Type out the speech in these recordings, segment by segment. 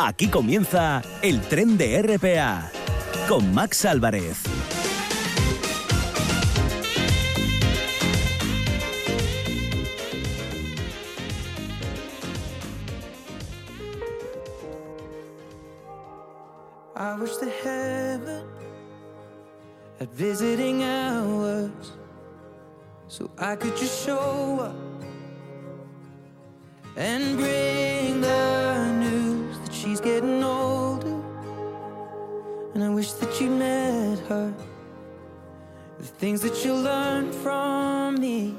Aquí comienza el tren de RPA con Max Álvarez. I wish the heaven at visiting hours so I could just show up and bring the news that she's getting older. And I wish that you met her. The things that you learned from me.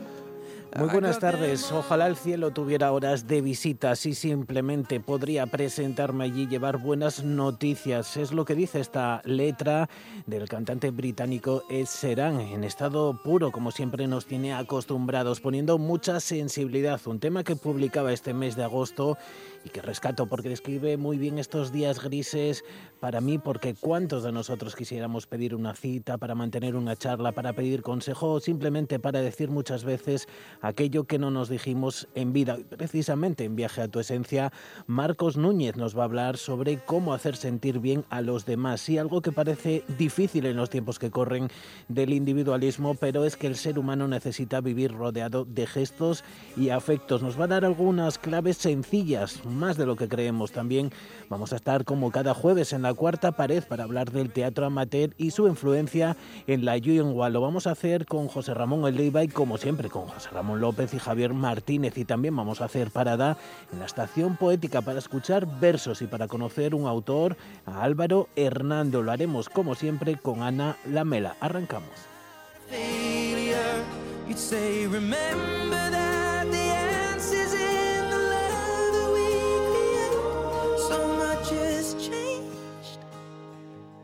Muy buenas tardes. Ojalá el cielo tuviera horas de visitas y simplemente podría presentarme allí y llevar buenas noticias. Es lo que dice esta letra del cantante británico Ed Sheeran, en estado puro, como siempre nos tiene acostumbrados, poniendo mucha sensibilidad. Un tema que publicaba este mes de agosto y que rescato porque describe muy bien estos días grises para mí, porque cuántos de nosotros quisiéramos pedir una cita, para mantener una charla, para pedir consejo o simplemente para decir muchas veces aquello que no nos dijimos en vida. Precisamente en Viaje a tu Esencia, Marcos Núñez nos va a hablar sobre cómo hacer sentir bien a los demás. Sí, algo que parece difícil en los tiempos que corren del individualismo, pero es que el ser humano necesita vivir rodeado de gestos y afectos. Nos va a dar algunas claves sencillas, más de lo que creemos. También vamos a estar como cada jueves en La Cuarta Pared para hablar del teatro amateur y su influencia en la Yuengua. Lo vamos a hacer con José Ramón López y como siempre con José Ramón López y Javier Martínez, y también vamos a hacer parada en la Estación Poética para escuchar versos y para conocer un autor, a Álvaro Hernando. Lo haremos como siempre con Ana Lamela. Arrancamos.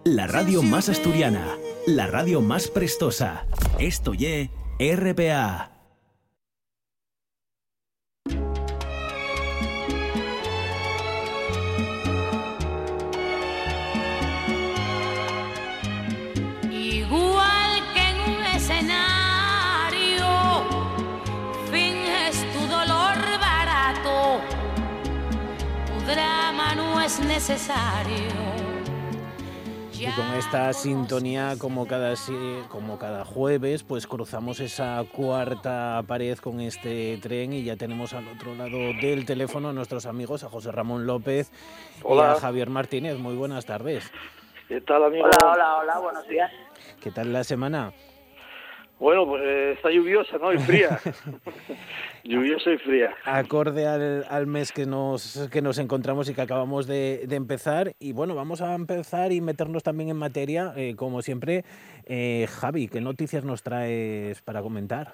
La radio más asturiana, la radio más prestosa. Esto ye RPA. Y con esta sintonía, como cada jueves, pues cruzamos esa cuarta pared con este tren y ya tenemos al otro lado del teléfono a nuestros amigos, a José Ramón López. Hola. Y a Javier Martínez. Muy buenas tardes. ¿Qué tal, amigo? Hola, buenos días. ¿Qué tal la semana? Bueno, pues está lluviosa, ¿no? Y fría. Lluviosa y fría. Acorde al mes que nos encontramos y que acabamos de empezar. Y bueno, vamos a empezar y meternos también en materia, como siempre. Javi, ¿qué noticias nos traes para comentar?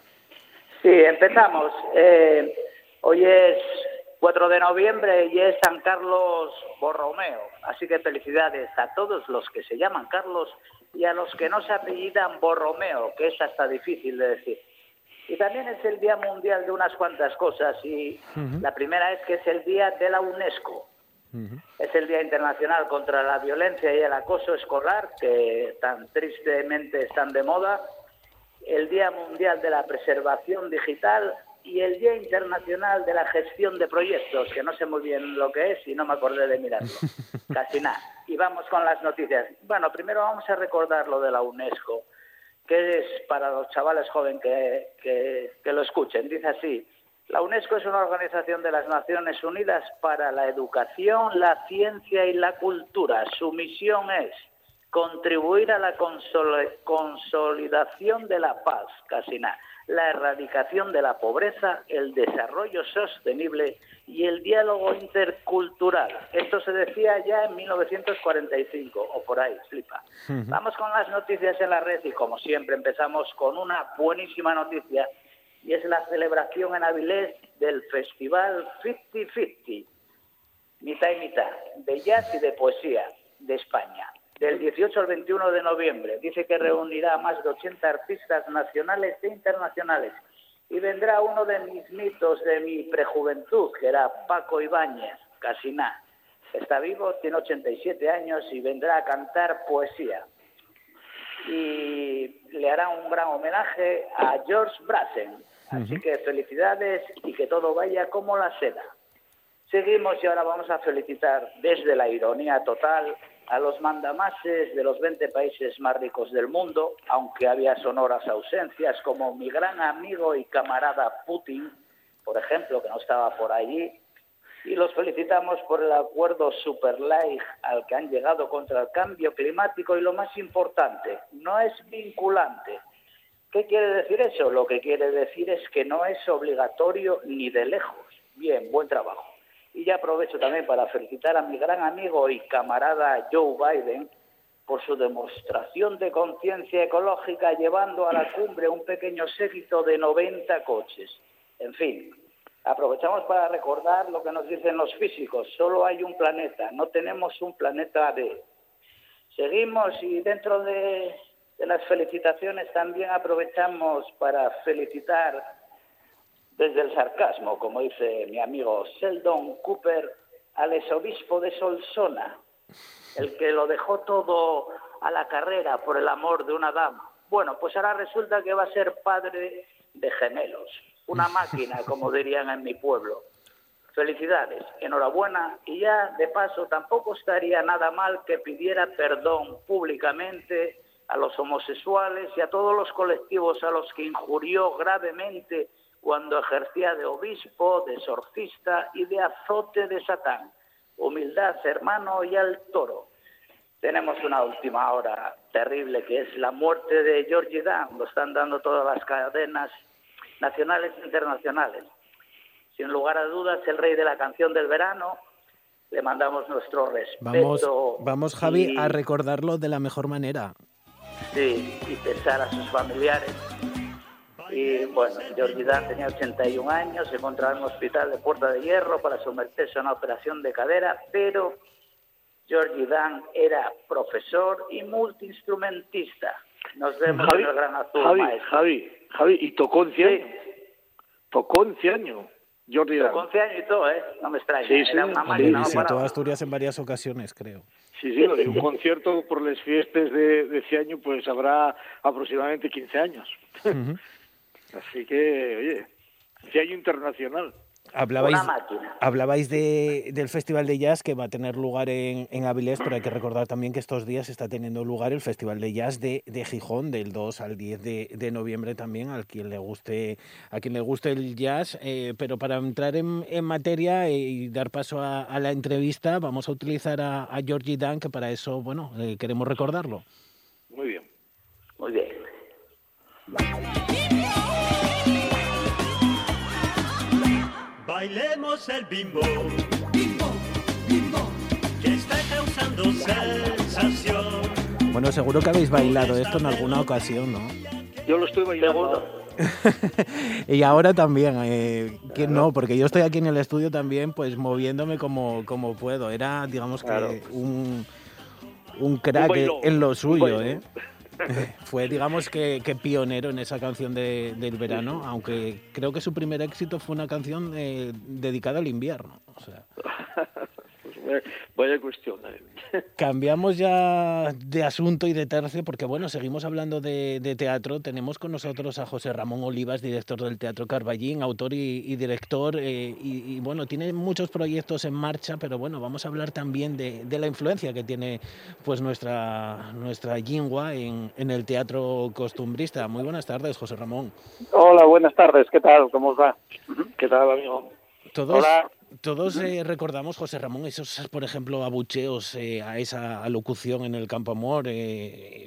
Sí, empezamos. Hoy es 4 de noviembre y es San Carlos Borromeo. Así que felicidades a todos los que se llaman Carlos y a los que no se apellidan Borromeo, que es hasta difícil de decir. Y también es el Día Mundial de unas cuantas cosas, y la primera es que es el Día de la UNESCO. Es el Día Internacional contra la Violencia y el Acoso Escolar, que tan tristemente están de moda, el Día Mundial de la Preservación Digital y el Día Internacional de la Gestión de Proyectos, que no sé muy bien lo que es y no me acordé de mirarlo. Casi nada. Y vamos con las noticias. Bueno, primero vamos a recordar lo de la UNESCO, que es para los chavales jóvenes que lo escuchen. Dice así: la UNESCO es una organización de las Naciones Unidas para la educación, la ciencia y la cultura. Su misión es contribuir a la consolidación de la paz, casi nada, la erradicación de la pobreza, el desarrollo sostenible y el diálogo intercultural. Esto se decía ya en 1945 o por ahí, flipa. Vamos con las noticias en la red y como siempre empezamos con una buenísima noticia, y es la celebración en Avilés del Festival 50-50, mitad y mitad, de jazz y de poesía de España, del 18 al 21 de noviembre. Dice que reunirá a más de 80 artistas nacionales e internacionales. Y vendrá uno de mis mitos de mi prejuventud, que era Paco Ibáñez, casi nada. Está vivo, tiene 87 años y vendrá a cantar poesía. Y le hará un gran homenaje a Georges Brassens. Así que felicidades y que todo vaya como la seda. Seguimos y ahora vamos a felicitar desde la ironía total a los mandamases de los 20 países más ricos del mundo, aunque había sonoras ausencias como mi gran amigo y camarada Putin, por ejemplo, que no estaba por allí, y los felicitamos por el acuerdo superlight al que han llegado contra el cambio climático y lo más importante, no es vinculante. ¿Qué quiere decir eso? Lo que quiere decir es que no es obligatorio ni de lejos. Bien, buen trabajo. Y ya aprovecho también para felicitar a mi gran amigo y camarada Joe Biden por su demostración de conciencia ecológica llevando a la cumbre un pequeño séquito de 90 coches. En fin, aprovechamos para recordar lo que nos dicen los físicos. Solo hay un planeta, no tenemos un planeta B. Seguimos y dentro de las felicitaciones también aprovechamos para felicitar desde el sarcasmo, como dice mi amigo Sheldon Cooper, al exobispo de Solsona, el que lo dejó todo a la carrera por el amor de una dama. Bueno, pues ahora resulta que va a ser padre de gemelos, una máquina, como dirían en mi pueblo. Felicidades, enhorabuena, y ya de paso tampoco estaría nada mal que pidiera perdón públicamente a los homosexuales y a todos los colectivos a los que injurió gravemente cuando ejercía de obispo, de exorcista y de azote de Satán. Humildad, hermano, y al toro. Tenemos una última hora terrible, que es la muerte de Georgie Dann. Lo están dando todas las cadenas nacionales e internacionales. Sin lugar a dudas, el rey de la canción del verano. Le mandamos nuestro respeto. Vamos Javi, a recordarlo de la mejor manera. Sí, y pensar a sus familiares. Y bueno, Georgie Dann tenía 81 años, se encontraba en un hospital de Puerta de Hierro para someterse a una operación de cadera, pero Georgie Dann era profesor y multiinstrumentista. Nos vemos en el Gran Azul, maestro. Javi, y tocó en Ciaño. Sí. Tocó en Ciaño, Georgie Dann. Tocó en Ciaño y todo, ¿eh? No me extraña. Sí. Era una máquina. Sí, visitó Asturias en varias ocasiones, creo. Sí, lo de un concierto por las fiestas de Ciaño, pues habrá aproximadamente 15 años. Uh-huh. Así que, oye, Ciaño internacional. Hablabais del Festival de Jazz que va a tener lugar en Avilés, pero hay que recordar también que estos días está teniendo lugar el Festival de Jazz de Gijón, del 2 al 10 de noviembre también, a quien le guste el jazz. Pero para entrar en materia y dar paso a la entrevista, vamos a utilizar a Georgie Dann, que para eso, queremos recordarlo. Muy bien. Bailemos el bimbo, bimbo, bimbo, que está causando sensación. Bueno, seguro que habéis bailado esto en alguna ocasión, ¿no? Yo lo estoy bailando. Y ahora también, que no, porque yo estoy aquí en el estudio también, pues moviéndome como puedo. Era, digamos que un crack en lo suyo, ¿eh? Fue, digamos, que pionero en esa canción del verano, aunque creo que su primer éxito fue una canción dedicada al invierno. O sea. Pues vaya cuestión. Cambiamos ya de asunto y de tercio, porque seguimos hablando de teatro. Tenemos con nosotros a José Ramón Olivas, director del Teatro Carballín, autor y director, tiene muchos proyectos en marcha, pero vamos a hablar también de la influencia que tiene pues nuestra lingua en el teatro costumbrista. Muy buenas tardes, José Ramón. Hola, buenas tardes, ¿qué tal? ¿Cómo os va? ¿Qué tal, amigo? Todos recordamos, José Ramón, esos, por ejemplo, abucheos a esa alocución en el Campoamor,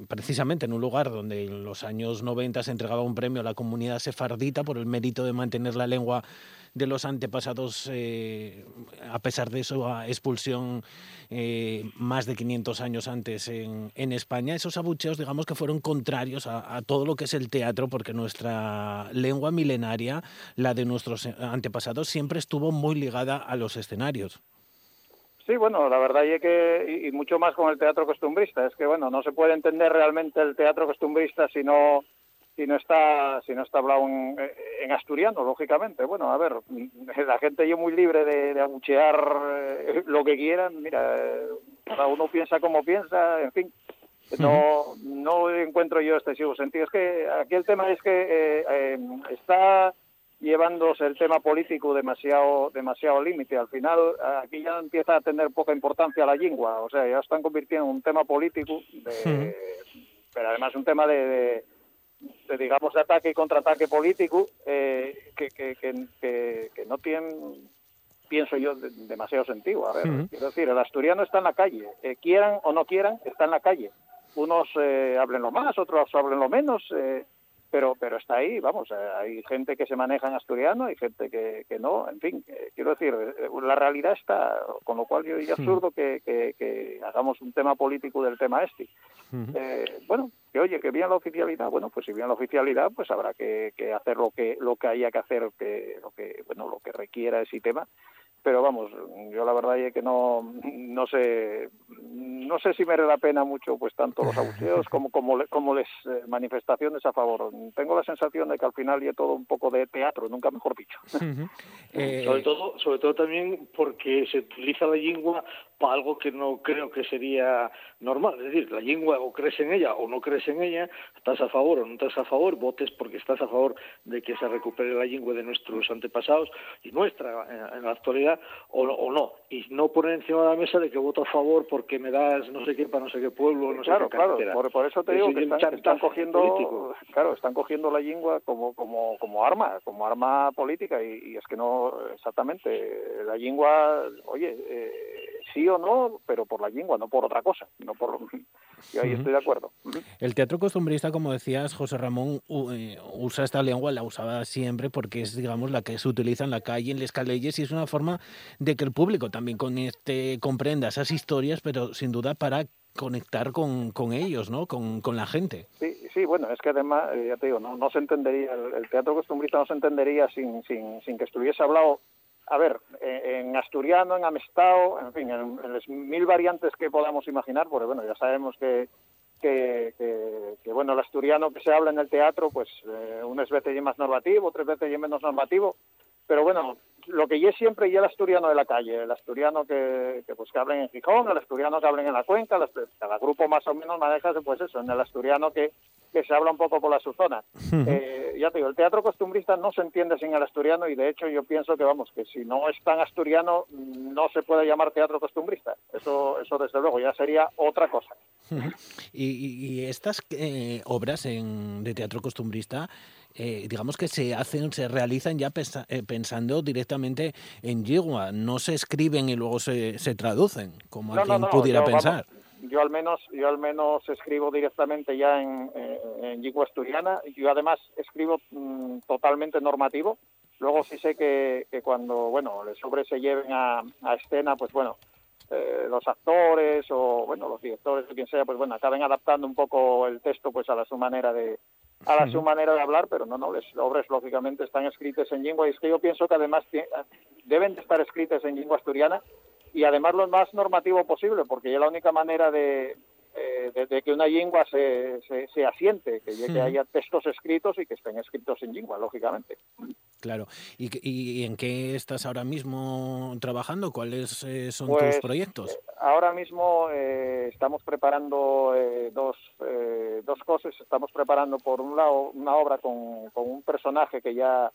precisamente en un lugar donde en los años 90 se entregaba un premio a la comunidad sefardita por el mérito de mantener la lengua de los antepasados, a pesar de su expulsión más de 500 años antes en España. Esos abucheos, digamos, que fueron contrarios a todo lo que es el teatro, porque nuestra lengua milenaria, la de nuestros antepasados, siempre estuvo muy ligada a los escenarios. Sí, la verdad es que, y mucho más con el teatro costumbrista, es que, no se puede entender realmente el teatro costumbrista si no está hablado en asturiano, lógicamente. La gente es muy libre de abuchear lo que quieran. Mira, cada uno piensa como piensa, en fin. No encuentro yo excesivo sentido. Es que aquí el tema es que está llevándose el tema político demasiado límite. Al final, aquí ya empieza a tener poca importancia la lingua, o sea, ya están convirtiendo en un tema político, pero además un tema de digamos, de ataque y contraataque político que no tienen, pienso yo, demasiado sentido. A ver, quiero decir, el asturiano está en la calle, quieran o no quieran, está en la calle. Unos hablen lo más, otros hablen lo menos, pero está ahí, vamos, hay gente que se maneja en asturiano, hay gente que no, en fin, quiero decir, la realidad está, con lo cual yo diría absurdo que hagamos un tema político del tema este. Bueno, que oye, que viene la oficialidad, bueno, pues si viene la oficialidad, pues habrá que hacer lo que haya que hacer, lo que requiera ese tema. Pero vamos, yo la verdad es que no sé si merece la pena mucho pues tanto los abucheos como las manifestaciones a favor. Tengo la sensación de que al final ya todo un poco de teatro, nunca mejor dicho. Sobre todo también porque se utiliza la lengua para algo que no creo que sería normal. Es decir, la lengua o crees en ella o no crees en ella, estás a favor o no estás a favor, votes porque estás a favor de que se recupere la lengua de nuestros antepasados y nuestra en la actualidad, o no, y no poner encima de la mesa de que voto a favor porque me das no sé qué para no sé qué pueblo, no claro, sé qué carretera. Claro, por eso te digo que están cogiendo político. Claro, están cogiendo la lengua como arma política y es que no, exactamente, la lengua, oye, sí o no, pero por la lengua, no por otra cosa, no por... Yo ahí estoy de acuerdo. El teatro costumbrista, como decías, José Ramón, usa esta lengua, la usaba siempre porque es, digamos, la que se utiliza en la calle, en las calles, y es una forma de que el público también comprenda esas historias, pero sin duda para conectar con ellos, ¿no? Con la gente. Sí, bueno, es que además, ya te digo, no se entendería, el teatro costumbrista no se entendería sin que estuviese hablado. A ver, en asturiano, en amestao, en fin, en las mil variantes que podamos imaginar, porque bueno, ya sabemos que bueno, el asturiano que se habla en el teatro, pues unas veces es más normativo, otras veces es menos normativo, pero bueno, lo que es siempre y el asturiano de la calle, el asturiano que hablen en Gijón, el asturiano que hablen en la cuenca, cada grupo más o menos maneja pues eso, en el asturiano que se habla un poco por la zona. Ya te digo, el teatro costumbrista no se entiende sin el asturiano y de hecho yo pienso que vamos, que si no es tan asturiano no se puede llamar teatro costumbrista. Eso desde luego ya sería otra cosa. Y estas obras de teatro costumbrista, digamos que se realizan ya pensando directamente en yegua, no se escriben y luego se traducen, como alguien pudiera pensar. Vamos. Yo al menos escribo directamente ya en lingua asturiana. Yo además escribo totalmente normativo. Luego sí sé que cuando, bueno, los obras se lleven a escena, pues bueno, los actores o, bueno, los directores o quien sea, pues bueno, acaben adaptando un poco el texto pues a su manera de hablar, pero no, las obras lógicamente están escritas en lingua y es que yo pienso que además deben de estar escritas en lingua asturiana. Y además lo más normativo posible, porque ya la única manera de que una lengua se asiente, que haya textos escritos y que estén escritos en lengua, lógicamente. Claro. ¿Y en qué estás ahora mismo trabajando? ¿Cuáles son tus proyectos? Ahora mismo estamos preparando dos cosas. Estamos preparando, por un lado, una obra con un personaje que ya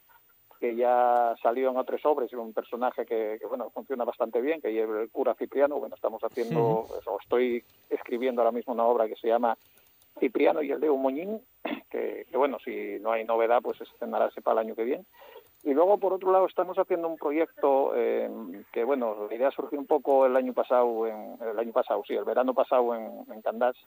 salió en otras obras, un personaje que bueno, funciona bastante bien, que lleva el cura Cipriano. Bueno, estamos haciendo, estoy escribiendo ahora mismo una obra que se llama Cipriano y el de un moñín, que bueno, si no hay novedad, pues estrenarse para el año que viene. Y luego, por otro lado, estamos haciendo un proyecto que, bueno, la idea surgió un poco el verano pasado en Candás,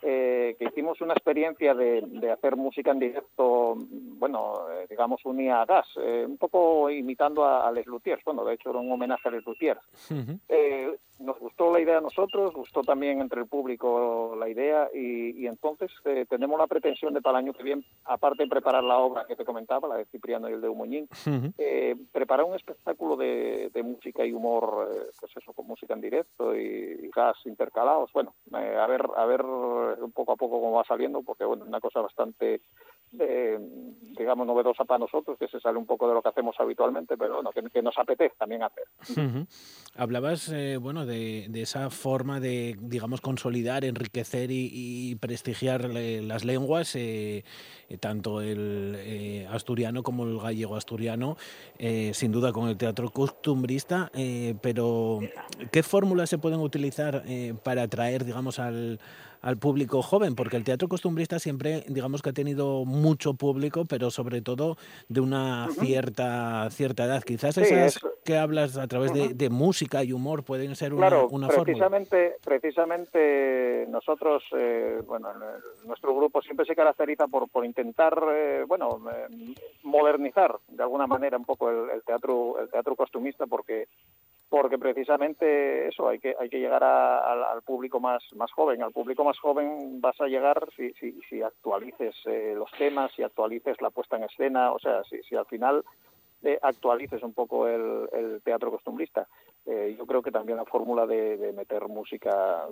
que hicimos una experiencia de hacer música en directo, bueno, digamos, unida a gas, un poco imitando a Les Luthiers. Bueno, de hecho era un homenaje a Les Luthiers. Nos gustó la idea a nosotros, gustó también entre el público la idea y entonces tenemos la pretensión de para el año que viene, aparte de preparar la obra que te comentaba, la de Cipriano y el de Humoñín, preparar un espectáculo de música y humor, pues eso, con música en directo y gas intercalados. Bueno, a ver poco a poco como va saliendo, porque bueno, una cosa bastante digamos novedosa para nosotros, que se sale un poco de lo que hacemos habitualmente, pero bueno, que nos apetece también hacer. Hablabas bueno de esa forma de, digamos, consolidar, enriquecer y prestigiar las lenguas, tanto el asturiano como el gallego-asturiano, sin duda con el teatro costumbrista, pero ¿qué fórmulas se pueden utilizar para atraer, digamos, al público joven? Porque el teatro costumbrista siempre, digamos, que ha tenido mucho público, pero sobre todo de una cierta edad. Quizás esas que hablas a través de música y humor pueden ser una precisamente, fórmula. Precisamente nosotros, nuestro grupo siempre se caracteriza por intentar, modernizar de alguna manera un poco el teatro costumbrista, porque precisamente eso, hay que llegar al público más joven. Al público más joven vas a llegar si actualices los temas, si actualices la puesta en escena, o sea, si al final actualices un poco el teatro costumbrista. Yo creo que también la fórmula de meter música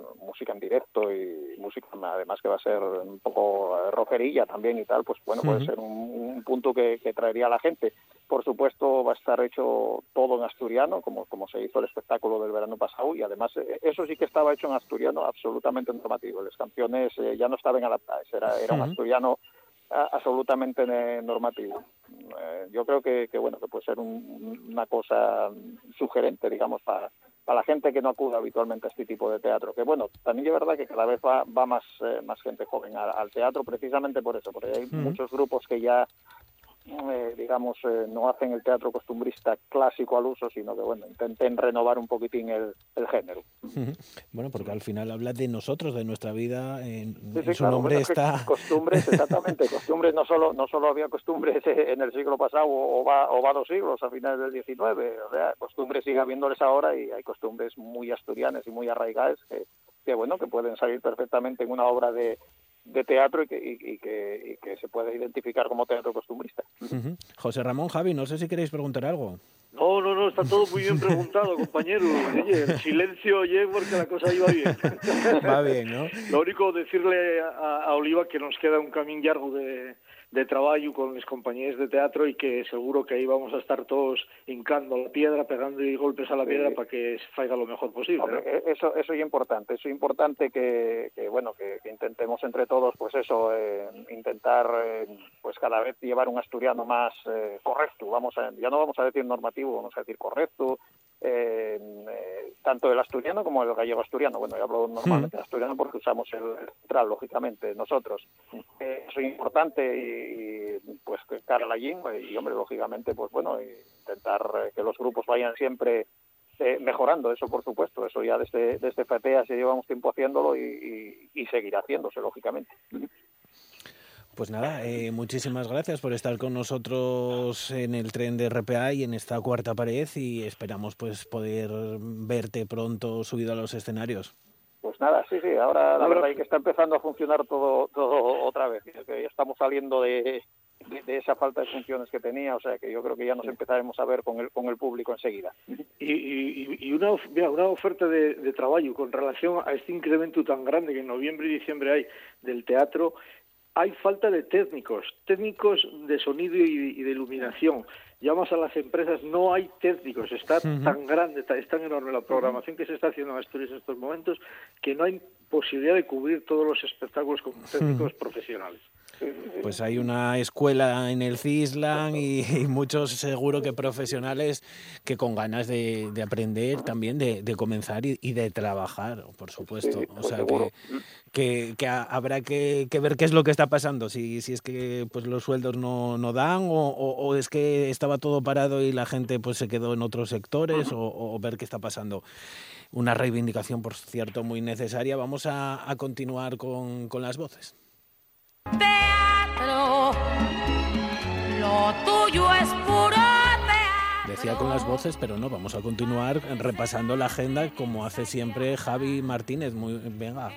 en directo y música, además que va a ser un poco roquerilla también y tal, pues bueno, puede ser un punto que traería a la gente. Por supuesto, va a estar hecho todo en asturiano, como se hizo el espectáculo del verano pasado, y además eso sí que estaba hecho en asturiano, absolutamente normativo. Las canciones ya no estaban adaptadas, era un asturiano absolutamente normativo. Yo creo que puede ser una cosa sugerente, digamos, para la gente que no acude habitualmente a este tipo de teatro. Que bueno, también es verdad que cada vez va más gente joven al teatro, precisamente por eso, porque hay muchos grupos que ya no hacen el teatro costumbrista clásico al uso, sino que intenten renovar un poquitín el género. Bueno, porque al final habla de nosotros, de nuestra vida, nombre está... Costumbres, exactamente, costumbres, no solo había costumbres en el siglo pasado o va 2 siglos, a finales del XIX, o sea, costumbres sigue habiéndoles ahora y hay costumbres muy asturianas y muy arraigadas que pueden salir perfectamente en una obra de teatro y que se puede identificar como teatro costumbrista. José Ramón, Javi, no sé si queréis preguntar algo. No, está todo muy bien preguntado, compañero. Oye, el silencio, porque la cosa iba bien. Va bien, ¿no? Lo único, decirle a Oliva que nos queda un camín largo de traballo con las compañías de teatro y que seguro que ahí vamos a estar todos hincando la piedra, pegando golpes a la piedra para que se faiga lo mejor posible. Hombre, ¿no? Eso es importante. Eso es importante que intentemos entre todos, pues eso, intentar, pues cada vez llevar un asturiano más correcto. Ya no vamos a decir normativo, vamos a decir correcto. Tanto el asturiano como el gallego asturiano. Yo hablo normalmente de asturiano porque usamos el central, lógicamente, nosotros. Eso es importante y pues Carballín y hombre, lógicamente, pues intentar que los grupos vayan siempre mejorando, eso por supuesto, eso ya desde FETEA se lleva un tiempo haciéndolo y seguirá haciéndose, lógicamente. Pues nada, muchísimas gracias por estar con nosotros en el tren de RPA y en esta cuarta pared y esperamos pues poder verte pronto subido a los escenarios. Pues nada, sí, ahora la verdad es que está empezando a funcionar todo otra vez, que ya estamos saliendo de esa falta de funciones que tenía, o sea que yo creo que ya nos empezaremos a ver con el público enseguida. Y una oferta de trabajo con relación a este incremento tan grande que en noviembre y diciembre hay del teatro. Hay falta de técnicos de sonido y de iluminación. Llamas a las empresas, no hay técnicos, está tan grande, es tan enorme la programación que se está haciendo en Asturias en estos momentos que no hay posibilidad de cubrir todos los espectáculos con técnicos profesionales. Pues hay una escuela en el CISLAN y muchos seguro que profesionales que con ganas de aprender también, de comenzar y de trabajar, por supuesto. O sea que habrá que ver qué es lo que está pasando, si es que pues los sueldos no dan o es que estaba todo parado y la gente pues se quedó en otros sectores o ver qué está pasando. Una reivindicación, por cierto, muy necesaria. Vamos a continuar con las voces. Teatro, lo tuyo es puro teatro. Decía con las voces, pero no, vamos a continuar repasando la agenda como hace siempre Javi Martínez. Venga.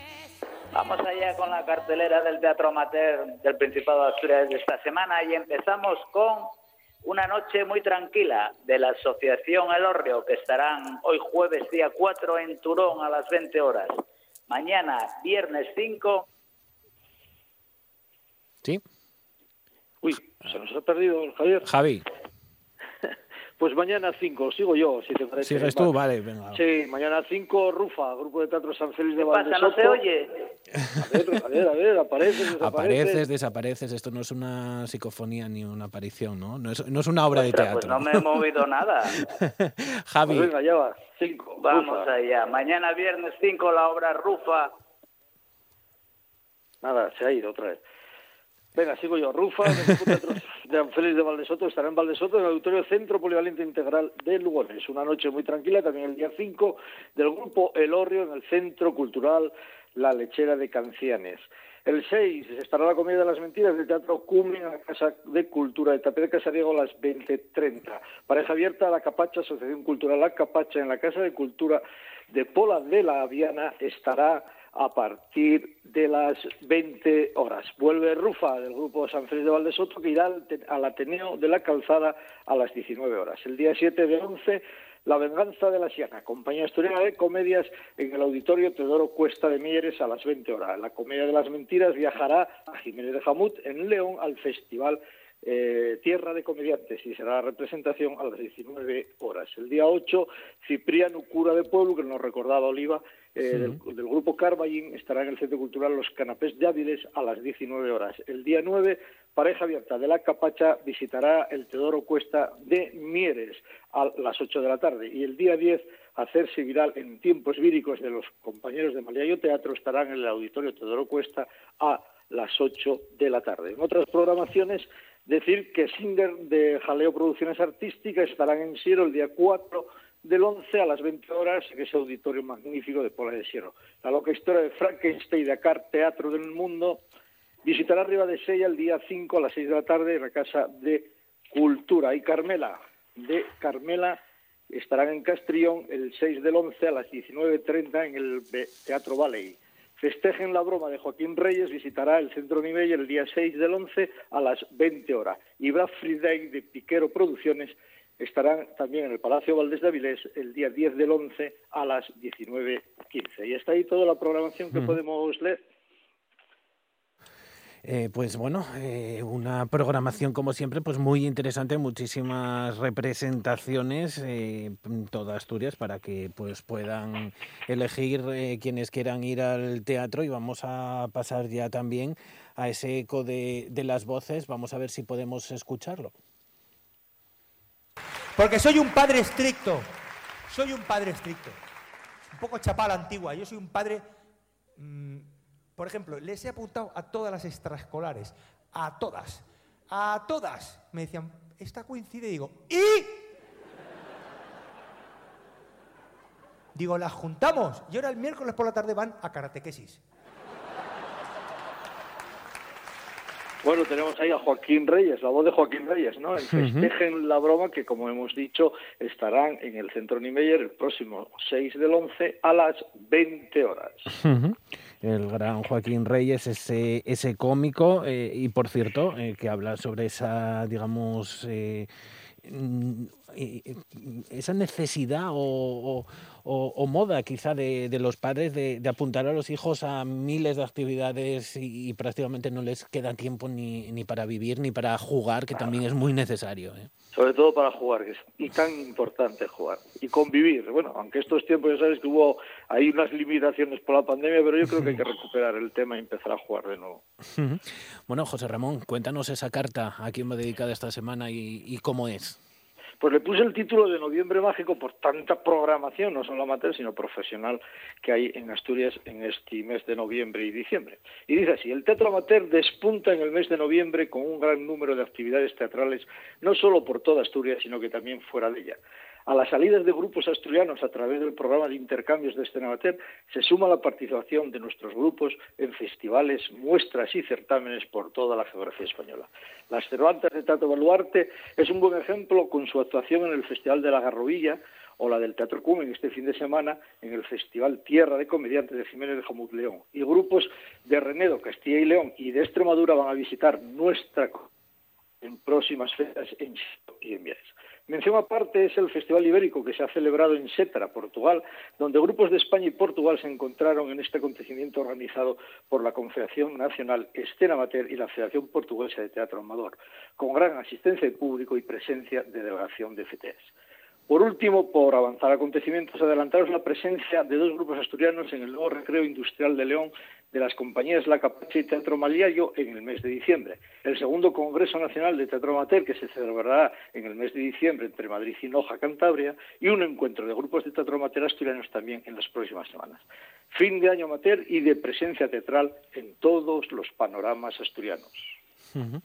Vamos allá con la cartelera del Teatro Amateur del Principado de Asturias de esta semana y empezamos con Una noche muy tranquila de la Asociación El Hórreo, que estarán hoy jueves día 4 en Turón a las 20 horas. Mañana, viernes 5... ¿Sí? Uy, se nos ha perdido Javier. Javi. Pues mañana 5, sigo yo, si te parece. ¿Sigues tú? Vale, venga. Sí, mañana 5, Rufa, Grupo de Teatro San Félix de Valdesoto. ¿Qué pasa? ¿No se oye? A ver, apareces, desapareces. Esto no es una psicofonía ni una aparición, ¿no? No es una obra de teatro. Pues no me he movido nada. Javi. Pues venga, ya va, 5. Vamos Rufa. Allá. Mañana viernes 5, la obra Rufa. Nada, se ha ido otra vez. Venga, sigo yo. Rufa, de Félix de Valdesoto, estará en Valdesoto, en el Auditorio Centro Polivalente Integral de Lugones. Una noche muy tranquila, también el día 5, del grupo El Orrio, en el Centro Cultural La Lechera de Cancianes. El 6 estará la Comedia de las Mentiras del Teatro Cumin en la Casa de Cultura de Tapia de Casariego a las 20:30. Pareja abierta a La Capacha, Asociación Cultural La Capacha, en la Casa de Cultura de Pola de la Aviana, estará a partir de las 20 horas. Vuelve Rufa, del grupo San Félix de Valdesoto, que irá al Ateneo de la Calzada a las 19 horas. El día 7 de 11, La Venganza de la Ciaño, compañía asturiana de comedias, en el Auditorio Teodoro Cuesta de Mieres a las 20 horas. La Comedia de las Mentiras viajará a Jiménez de Hamut, en León, al Festival Tierra de Comediantes, y será la representación a las 19 horas. El día 8, Cipriano, cura de pueblo, que nos recordaba Oliva, del grupo Carballín, estará en el Centro Cultural Los Canapés de Avilés a las 19 horas. El día 9, Pareja Abierta de la Capacha visitará el Teodoro Cuesta de Mieres a las 8 de la tarde. Y el día 10, Hacerse Viral en Tiempos Víricos, de los compañeros de Maliayo Teatro, estarán en el Auditorio Teodoro Cuesta a las 8 de la tarde. En otras programaciones, decir que Singer de Jaleo Producciones Artísticas estarán en Siero el día 4 del 11 a las 20 horas en ese auditorio magnífico de Pola de Hierro. La loca historia de Frankenstein de Dakar, Teatro del Mundo, visitará Ribadesella el día 5 a las 6 de la tarde en la Casa de Cultura. Y Carmela, de Carmela, estarán en Castrillón el 6 del 11 a las 19:30 en el Teatro Valley. Festejen la broma de Joaquín Reyes visitará el Centro Niemeyer el día 6 del 11 a las 20 horas. Y Brad Friday de Piquero Producciones estarán también en el Palacio Valdés de Avilés el día 10 del 11 a las 19:15. Y está ahí toda la programación que podemos leer. Pues bueno, una programación como siempre pues muy interesante, muchísimas representaciones en toda Asturias para que pues puedan elegir quienes quieran ir al teatro. Y vamos a pasar ya también a ese eco de las voces, vamos a ver si podemos escucharlo. Porque soy un padre estricto, un poco chapala antigua, yo soy un padre... Por ejemplo, les he apuntado a todas las extraescolares, a todas. Me decían, esta coincide, digo, ¿y? Digo, las juntamos. Y ahora el miércoles por la tarde van a karatequesis. Bueno, tenemos ahí a Joaquín Reyes, la voz de Joaquín Reyes, ¿no? Festejen la broma, que como hemos dicho, estarán en el Centro Niemeyer el próximo 6 del 11 a las 20 horas. El gran Joaquín Reyes, ese cómico, y por cierto, que habla sobre esa, digamos, esa necesidad o moda quizá de los padres de apuntar a los hijos a miles de actividades y prácticamente no les queda tiempo ni para vivir ni para jugar, que también es muy necesario, ¿eh? Sobre todo para jugar, que es y tan importante jugar y convivir. Bueno, aunque estos tiempos ya sabes que hubo ahí unas limitaciones por la pandemia, pero yo creo que hay que recuperar el tema y empezar a jugar de nuevo. Bueno, José Ramón, cuéntanos esa carta, a quién va dedicada esta semana y cómo es. Pues le puse el título de Noviembre Mágico por tanta programación, no solo amateur, sino profesional, que hay en Asturias en este mes de noviembre y diciembre. Y dice así: el teatro amateur despunta en el mes de noviembre con un gran número de actividades teatrales, no solo por toda Asturias, sino que también fuera de ella. A las salidas de grupos asturianos a través del programa de intercambios de escena amateur se suma la participación de nuestros grupos en festivales, muestras y certámenes por toda la geografía española. Las Cervantes de Tato Baluarte es un buen ejemplo con su actuación en el Festival de la Garrovilla o la del Teatro Cumen este fin de semana en el Festival Tierra de Comediantes de Jiménez de Hamut León. Y grupos de Renedo, Castilla y León y de Extremadura van a visitar nuestra en próximas fechas en Chico y en Mieres. Mención aparte es el Festival Ibérico que se ha celebrado en Setra, Portugal, donde grupos de España y Portugal se encontraron en este acontecimiento organizado por la Confederación Nacional Escena Amateur y la Federación Portuguesa de Teatro Amador, con gran asistencia de público y presencia de delegación de FETES. Por último, por avanzar acontecimientos adelantados, la presencia de dos grupos asturianos en el nuevo recreo industrial de León de las compañías La Capacha y Teatro Maliayo en el mes de diciembre. El segundo Congreso Nacional de Teatro Amateur, que se celebrará en el mes de diciembre entre Madrid y Noja, Cantabria, y un encuentro de grupos de teatro amateur asturianos también en las próximas semanas. Fin de año amateur y de presencia teatral en todos los panoramas asturianos. Uh-huh.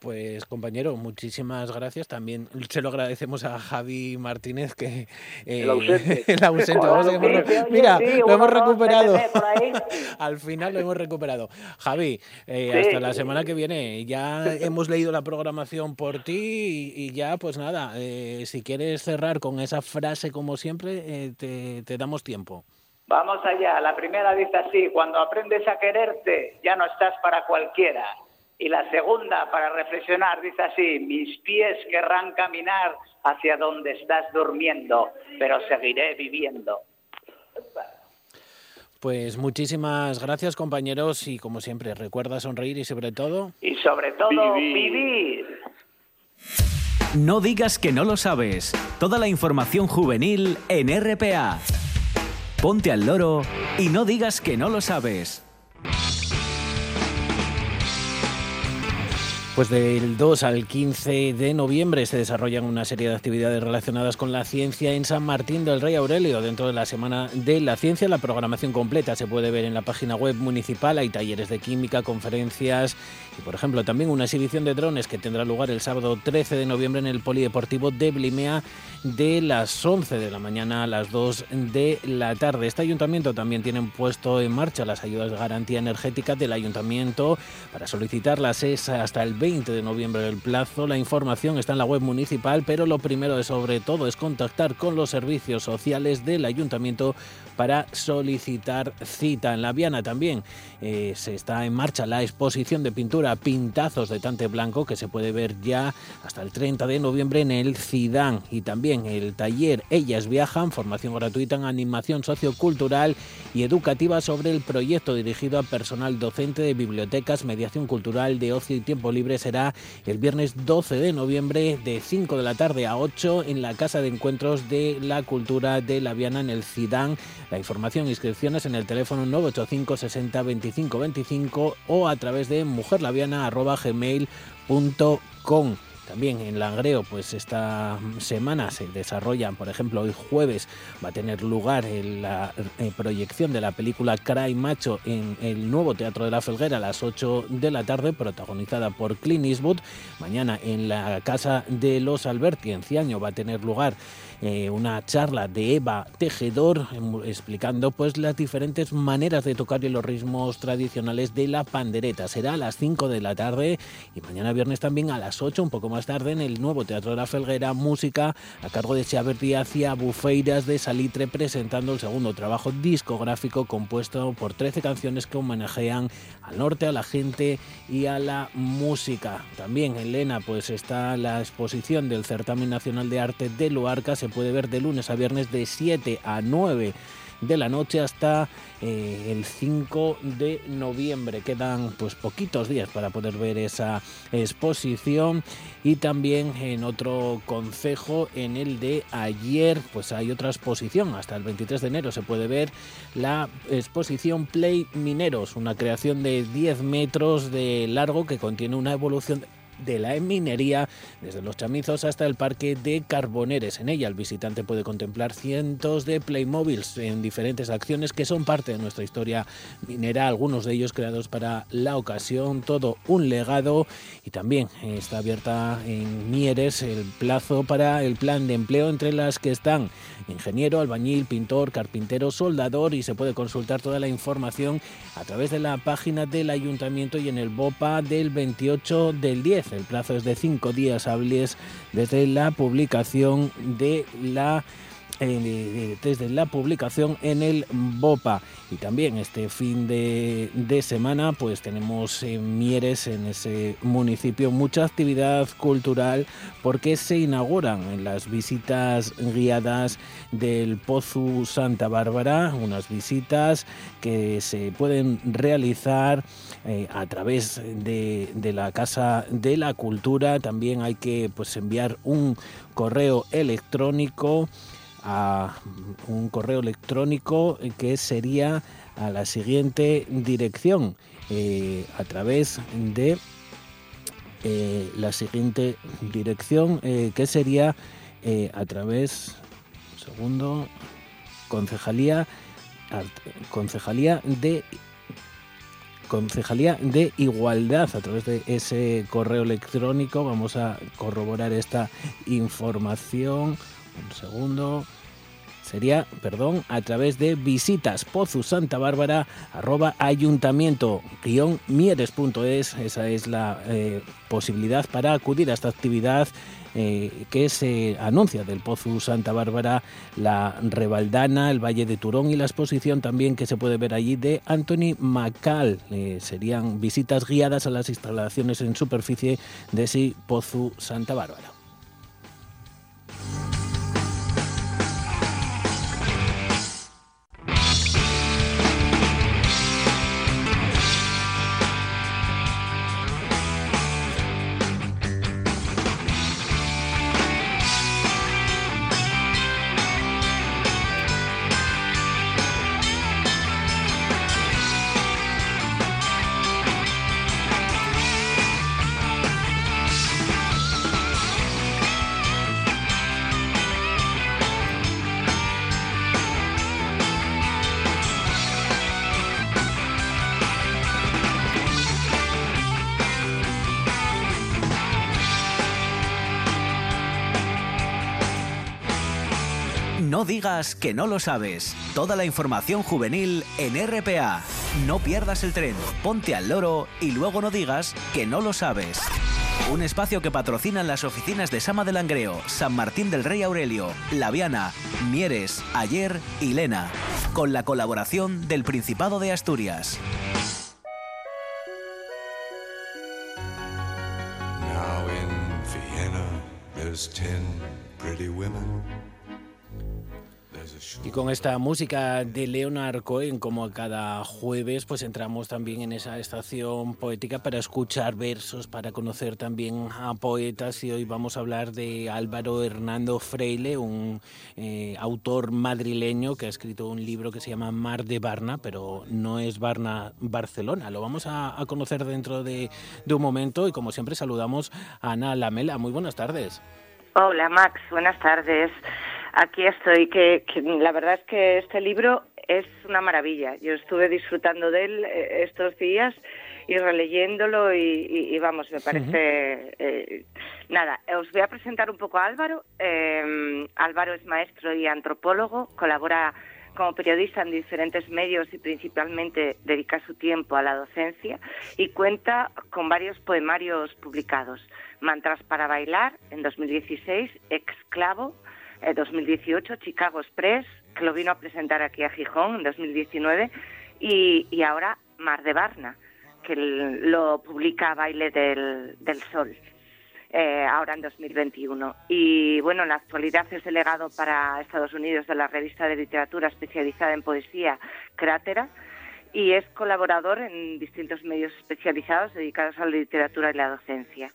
Pues compañero, muchísimas gracias. También se lo agradecemos a Javi Martínez, que el ausente. Lo hemos recuperado. Al final lo hemos recuperado. Javi, hasta la semana que viene. Ya hemos leído la programación por ti y ya pues nada. Si quieres cerrar con esa frase como siempre, te damos tiempo. Vamos allá. La primera dice así: cuando aprendes a quererte, ya no estás para cualquiera. Y la segunda, para reflexionar, dice así: mis pies querrán caminar hacia donde estás durmiendo, pero seguiré viviendo. Pues muchísimas gracias, compañeros, y como siempre, recuerda sonreír y sobre todo, vivir. No digas que no lo sabes. Toda la información juvenil en RPA. Ponte al loro y no digas que no lo sabes. Pues del 2 al 15 de noviembre se desarrollan una serie de actividades relacionadas con la ciencia en San Martín del Rey Aurelio. Dentro de la Semana de la Ciencia, la programación completa se puede ver en la página web municipal. Hay talleres de química, conferencias y, por ejemplo, también una exhibición de drones que tendrá lugar el sábado 13 de noviembre en el Polideportivo de Blimea, de las 11 de la mañana a las 2 de la tarde. Este ayuntamiento también tiene puesto en marcha las ayudas de garantía energética del ayuntamiento. Para solicitarlas es hasta el 20 de noviembre del plazo. La información está en la web municipal, pero lo primero, sobre todo, es contactar con los servicios sociales del ayuntamiento para solicitar cita. En La Viana también se está en marcha la exposición de pintura Pintazos de Tante Blanco, que se puede ver ya hasta el 30 de noviembre en el Cidán, y también el taller Ellas Viajan, formación gratuita en animación sociocultural y educativa sobre el proyecto dirigido a personal docente de bibliotecas, mediación cultural, de ocio y tiempo libre. Será el viernes 12 de noviembre de 5 de la tarde a 8 en la Casa de Encuentros de la Cultura de La Viana, en el Cidán. La información e inscripciones en el teléfono 985 60 25 25 o a través de mujerlaviana@gmail.com. También en Langreo, pues esta semana se desarrollan, por ejemplo, hoy jueves va a tener lugar la proyección de la película Cray Macho en el nuevo Teatro de la Felguera a las 8 de la tarde, protagonizada por Clint Eastwood. Mañana en la Casa de los Alberti, en Ciaño, va a tener lugar una charla de Eva Tejedor explicando pues las diferentes maneras de tocar y los ritmos tradicionales de la pandereta. Será a las 5 de la tarde y mañana viernes también a las 8, un poco más tarde, en el nuevo Teatro de la Felguera, música a cargo de Xavier Díaz y Abufeiras de Salitre, presentando el segundo trabajo discográfico compuesto por 13 canciones que homenajean al norte, a la gente y a la música. También en Lena pues está la exposición del Certamen Nacional de Arte de Luarca. Se puede ver de lunes a viernes de 7 a 9 de la noche hasta el 5 de noviembre. Quedan pues poquitos días para poder ver esa exposición. Y también en otro concejo, en el de ayer, pues hay otra exposición. Hasta el 23 de enero se puede ver la exposición Play Mineros, una creación de 10 metros de largo que contiene una evolución de la minería desde los chamizos hasta el parque de Carboneres. En ella el visitante puede contemplar cientos de Playmobiles en diferentes acciones que son parte de nuestra historia minera, algunos de ellos creados para la ocasión, todo un legado. Y también está abierta en Mieres el plazo para el plan de empleo, entre las que están ingeniero, albañil, pintor, carpintero, soldador, y se puede consultar toda la información a través de la página del ayuntamiento y en el BOPA del 28 del 10. El plazo es de 5 días hábiles desde la publicación de la desde la publicación en el BOPA. Y también este fin de semana pues tenemos en Mieres, en ese municipio, mucha actividad cultural porque se inauguran las visitas guiadas del Pozu Santa Bárbara, unas visitas que se pueden realizar a través de la Casa de la Cultura. También hay que enviar un correo electrónico que sería a la siguiente dirección, Concejalía de Igualdad. A través de ese correo electrónico vamos a corroborar esta información. A través de visitas pozusantavarbara@ayuntamiento-mieres.es. Esa es la posibilidad para acudir a esta actividad que se anuncia del Pozu Santa Bárbara, la Rebaldana, el Valle de Turón y la exposición también que se puede ver allí de Anthony Macal. Serían visitas guiadas a las instalaciones en superficie de ese Pozu Santa Bárbara. No digas que no lo sabes. Toda la información juvenil en RPA. No pierdas el tren, ponte al loro y luego no digas que no lo sabes. Un espacio que patrocinan las oficinas de Sama de Langreo, San Martín del Rey Aurelio, La Viana, Mieres, Ayer y Lena. Con la colaboración del Principado de Asturias. Now in Vienna, there's 10 pretty women. Y con esta música de Leonard Cohen, como cada jueves, pues entramos también en esa estación poética para escuchar versos, para conocer también a poetas. Y hoy vamos a hablar de Álvaro Hernando Freile, un autor madrileño que ha escrito un libro que se llama Mar de Barna, pero no es Barna Barcelona. Lo vamos a conocer dentro de un momento y, como siempre, saludamos a Ana Lamela. Muy buenas tardes. Hola, Max. Buenas tardes. Aquí estoy, que la verdad es que este libro es una maravilla. Yo estuve disfrutando de él estos días y releyéndolo y vamos, me parece... nada, os voy a presentar un poco a Álvaro. Álvaro es maestro y antropólogo, colabora como periodista en diferentes medios y principalmente dedica su tiempo a la docencia y cuenta con varios poemarios publicados. Mantras para bailar, en 2016, Exclavo, 2018, Chicago Express, que lo vino a presentar aquí a Gijón en 2019, y ahora Mar de Barna, que lo publica Baile del Sol, ahora en 2021. Y bueno, en la actualidad es delegado para Estados Unidos de la revista de literatura especializada en poesía Crátera, y es colaborador en distintos medios especializados dedicados a la literatura y la docencia.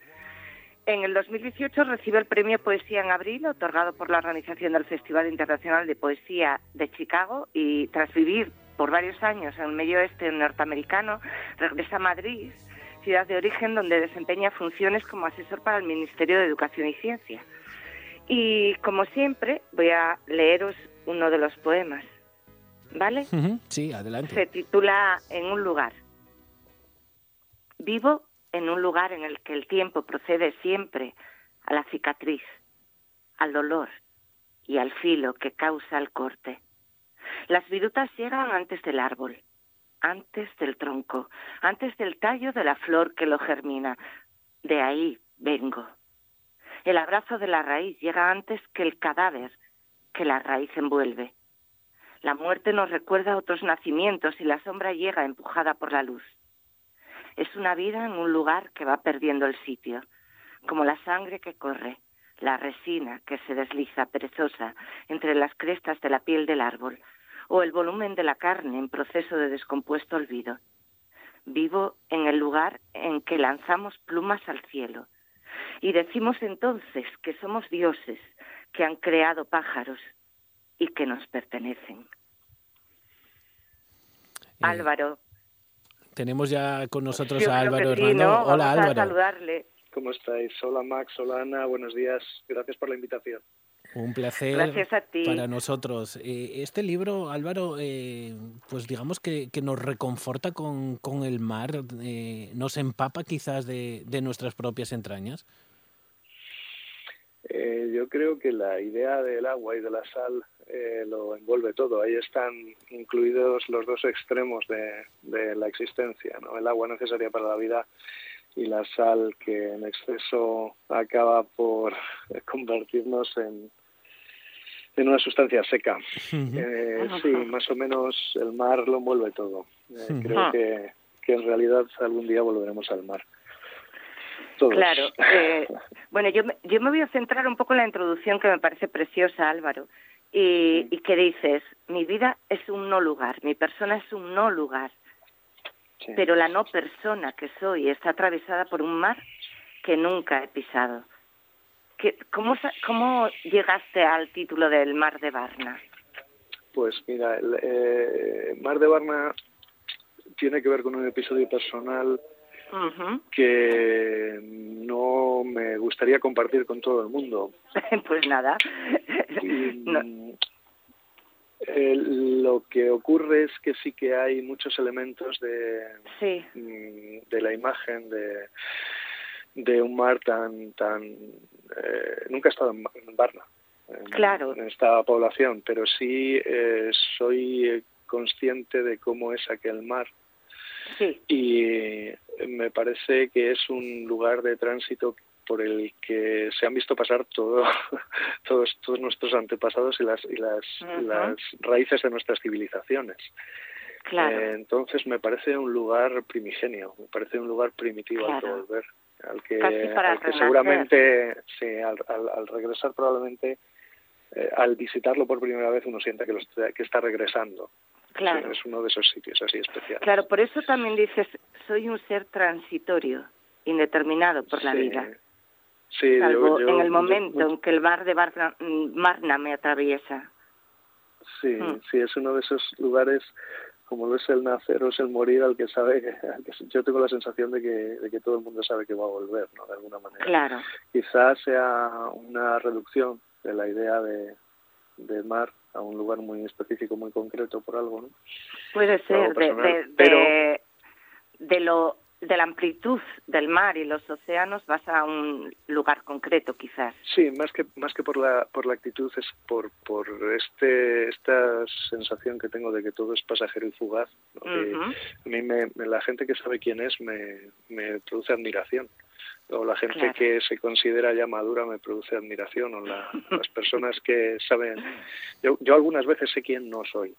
En el 2018 recibe el premio Poesía en Abril, otorgado por la organización del Festival Internacional de Poesía de Chicago, y tras vivir por varios años en el medio oeste norteamericano, regresa a Madrid, ciudad de origen donde desempeña funciones como asesor para el Ministerio de Educación y Ciencia. Y como siempre, voy a leeros uno de los poemas, ¿vale? Sí, adelante. Se titula En un lugar. Vivo en un lugar en el que el tiempo procede siempre a la cicatriz, al dolor y al filo que causa el corte. Las virutas llegan antes del árbol, antes del tronco, antes del tallo de la flor que lo germina. De ahí vengo. El abrazo de la raíz llega antes que el cadáver que la raíz envuelve. La muerte nos recuerda a otros nacimientos y la sombra llega empujada por la luz. Es una vida en un lugar que va perdiendo el sitio, como la sangre que corre, la resina que se desliza perezosa entre las crestas de la piel del árbol o el volumen de la carne en proceso de descompuesto olvido. Vivo en el lugar en que lanzamos plumas al cielo y decimos entonces que somos dioses que han creado pájaros y que nos pertenecen. Álvaro. Tenemos ya con nosotros a Álvaro Hernando. ¿No? Hola, Álvaro. Vamos a saludarle. ¿Cómo estáis? Hola, Max. Hola, Ana. Buenos días. Gracias por la invitación. Un placer. Gracias a ti. Para nosotros. Este libro, Álvaro, pues digamos que nos reconforta con el mar, nos empapa quizás de nuestras propias entrañas. Yo creo que la idea del agua y de la sal lo envuelve todo. Ahí están incluidos los dos extremos de la existencia, ¿no? El agua necesaria para la vida y la sal que en exceso acaba por convertirnos en una sustancia seca. Sí, más o menos el mar lo envuelve todo. Creo que en realidad algún día volveremos al mar. Todos. Claro. Bueno, yo me voy a centrar un poco en la introducción que me parece preciosa, Álvaro, y que dices, mi vida es un no lugar, mi persona es un no lugar, sí, pero la no persona que soy está atravesada por un mar que nunca he pisado. ¿Cómo llegaste al título del Mar de Barna? Pues mira, el Mar de Barna tiene que ver con un episodio personal que no me gustaría compartir con todo el mundo. Pues nada. No. Lo que ocurre es que sí que hay muchos elementos de la imagen de un mar tan nunca he estado en Barna, claro, en esta población, pero sí soy consciente de cómo es aquel mar. Sí. Y me parece que es un lugar de tránsito por el que se han visto pasar todos nuestros antepasados y las raíces de nuestras civilizaciones. Claro. Entonces me parece un lugar primigenio, me parece un lugar primitivo, claro, al que volver, al que seguramente, sí, al regresar probablemente, al visitarlo por primera vez uno sienta que está regresando. Claro. Sí, es uno de esos sitios así especiales. Claro, por eso también dices, soy un ser transitorio, indeterminado por la vida. Sí, salvo yo, en el momento en que el mar de Barna me atraviesa. Sí, sí, es uno de esos lugares, como lo es el nacer o es el morir, yo tengo la sensación de que todo el mundo sabe que va a volver, ¿no? De alguna manera. Claro. Quizás sea una reducción de la idea de mar a un lugar muy específico, muy concreto, por algo, ¿no? Puede ser, de la amplitud del mar y los océanos vas a un lugar concreto, quizás. Sí, más que por la actitud, es por esta sensación que tengo de que todo es pasajero y fugaz, ¿no? A mí la gente que sabe quién es me produce admiración. O la gente, claro, que se considera ya madura me produce admiración, o las personas que saben... Yo algunas veces sé quién no soy,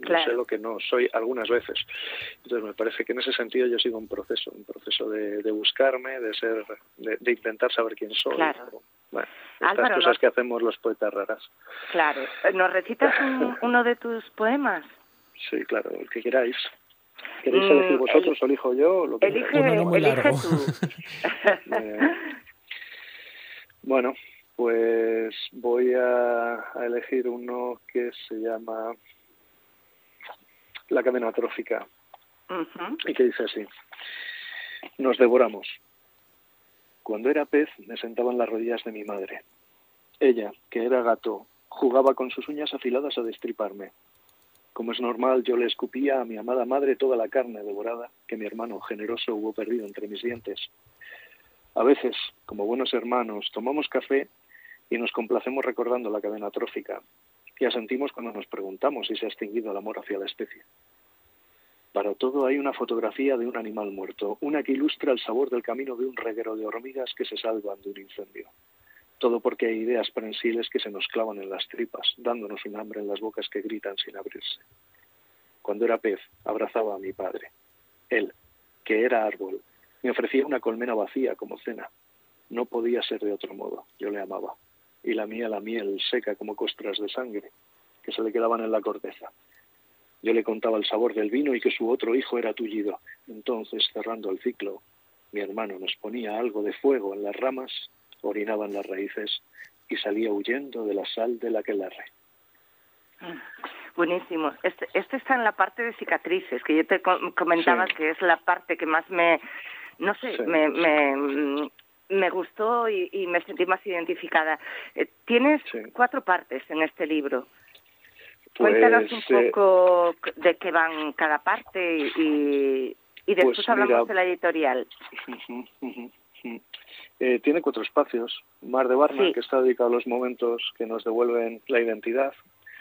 claro, no sé lo que no soy algunas veces. Entonces me parece que en ese sentido yo sigo un proceso de buscarme, de ser, de intentar saber quién soy. Claro. Bueno, estas Álvaro, cosas que hacemos los poetas raras. Claro. ¿Nos recitas uno de tus poemas? Sí, claro, el que queráis. ¿Queréis elegir vosotros, o elijo yo? Lo que elige tú. Bueno, pues voy a elegir uno que se llama La cadena trófica, y que dice así. Nos devoramos. Cuando era pez me sentaba en las rodillas de mi madre. Ella, que era gato, jugaba con sus uñas afiladas a destriparme. Como es normal, yo le escupía a mi amada madre toda la carne devorada que mi hermano generoso hubo perdido entre mis dientes. A veces, como buenos hermanos, tomamos café y nos complacemos recordando la cadena trófica y asentimos cuando nos preguntamos si se ha extinguido el amor hacia la especie. Para todo hay una fotografía de un animal muerto, una que ilustra el sabor del camino de un reguero de hormigas que se salvan de un incendio. Todo porque hay ideas prensiles que se nos clavan en las tripas, dándonos un hambre en las bocas que gritan sin abrirse. Cuando era pez, abrazaba a mi padre. Él, que era árbol, me ofrecía una colmena vacía como cena. No podía ser de otro modo, yo le amaba. Y lamía la miel seca como costras de sangre, que se le quedaban en la corteza. Yo le contaba el sabor del vino y que su otro hijo era tullido. Entonces, cerrando el ciclo, mi hermano nos ponía algo de fuego en las ramas, orinaba en las raíces y salía huyendo de la sal de la que la re. Buenísimo. Este está en la parte de cicatrices, que yo te comentaba, sí, que es la parte que más me... No sé, sí, me gustó y me sentí más identificada. Tienes, sí, 4 partes en este libro. Pues, cuéntanos un poco de qué van cada parte y después pues, hablamos de la editorial. Tiene 4 espacios. Mar de Barna, sí, que está dedicado a los momentos que nos devuelven la identidad.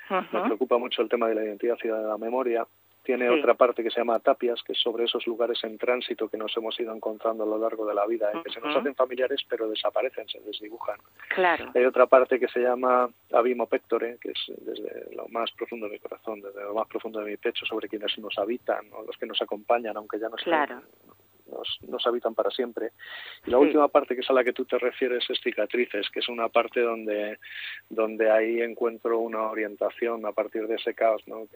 Nos preocupa mucho el tema de la identidad y de la memoria. Tiene, sí, otra parte que se llama Tapias, que es sobre esos lugares en tránsito que nos hemos ido encontrando a lo largo de la vida, que se nos hacen familiares pero desaparecen, se desdibujan. Claro. Hay otra parte que se llama Abimo Pectore, que es desde lo más profundo de mi corazón, desde lo más profundo de mi pecho, sobre quienes nos habitan o los que nos acompañan, aunque ya no estén. Claro. Nos habitan para siempre. Y la, sí, última parte, que es a la que tú te refieres, es Cicatrices, que es una parte donde ahí encuentro una orientación a partir de ese caos, ¿no?,